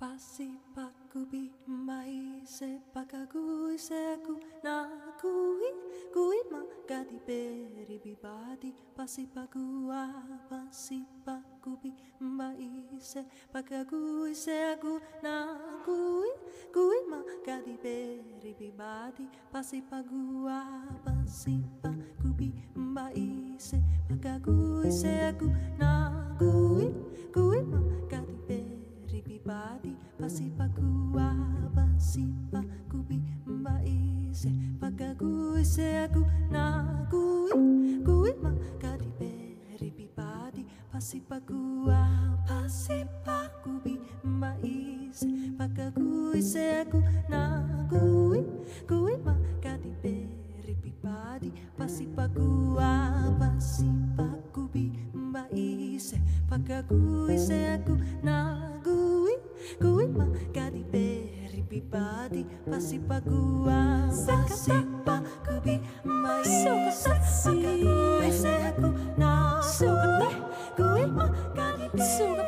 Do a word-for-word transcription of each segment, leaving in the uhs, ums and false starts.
Pasipakubik mai sepakagui seku nakui kui magadi beri bibadi pasipagua pasipakubik mai sepakagui seku nakui kui magadi beri bibadi pasipagua pasipakubik mai sepakagui seku nakui kui magadi Badi pasipagua pasipagubi maise pagagui seagu nagui gui magadi beri bibadi pasipagua pasipagubi maise pagagui seagu nagui gui magadi beri bibadi pasipagua pasipagubi maise pagagui seagu nagui Kui magadi beri bibadi pasipagua pasipagubi maise pagagui seagu nagui Kui magadi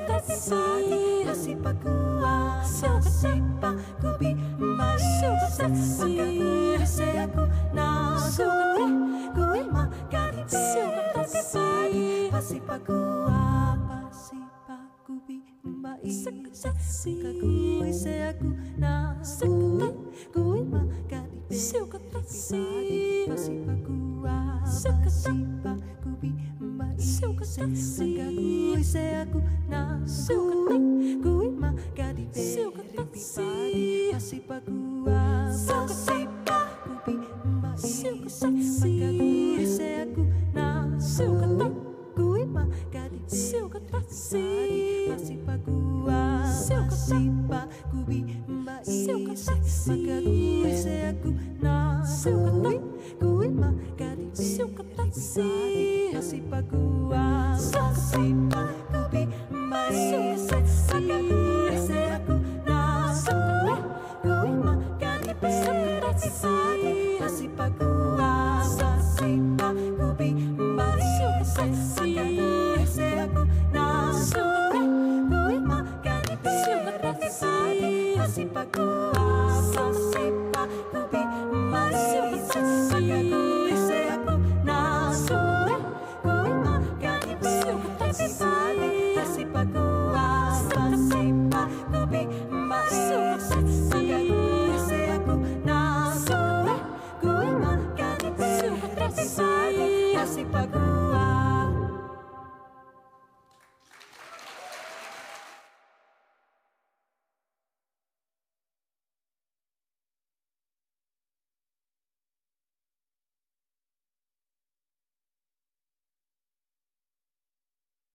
beri bibadi pasipagua pasipagubi maise pagagui seagu nagui Kui magadi beri bibadi pasipagua pasipagubi Pagagui seagu nagui Gui magadi beri bibadi pasipagua pasipagubi maise Pagagui seagu nagui Gui magadi beri bibadi pasipagua pasipagubi maise Pagagui seagu nagui Gui magadi beri Pasipagua, pasipagubi, maise pagagui seagu nagui Gui magadi beri bibadi pasipagua, pasipagubi, maise pagagui seagu nagui Gui magadi beri bibadi pasipagua, pasipagubi, maise pagagui seagu nagui Pasipagua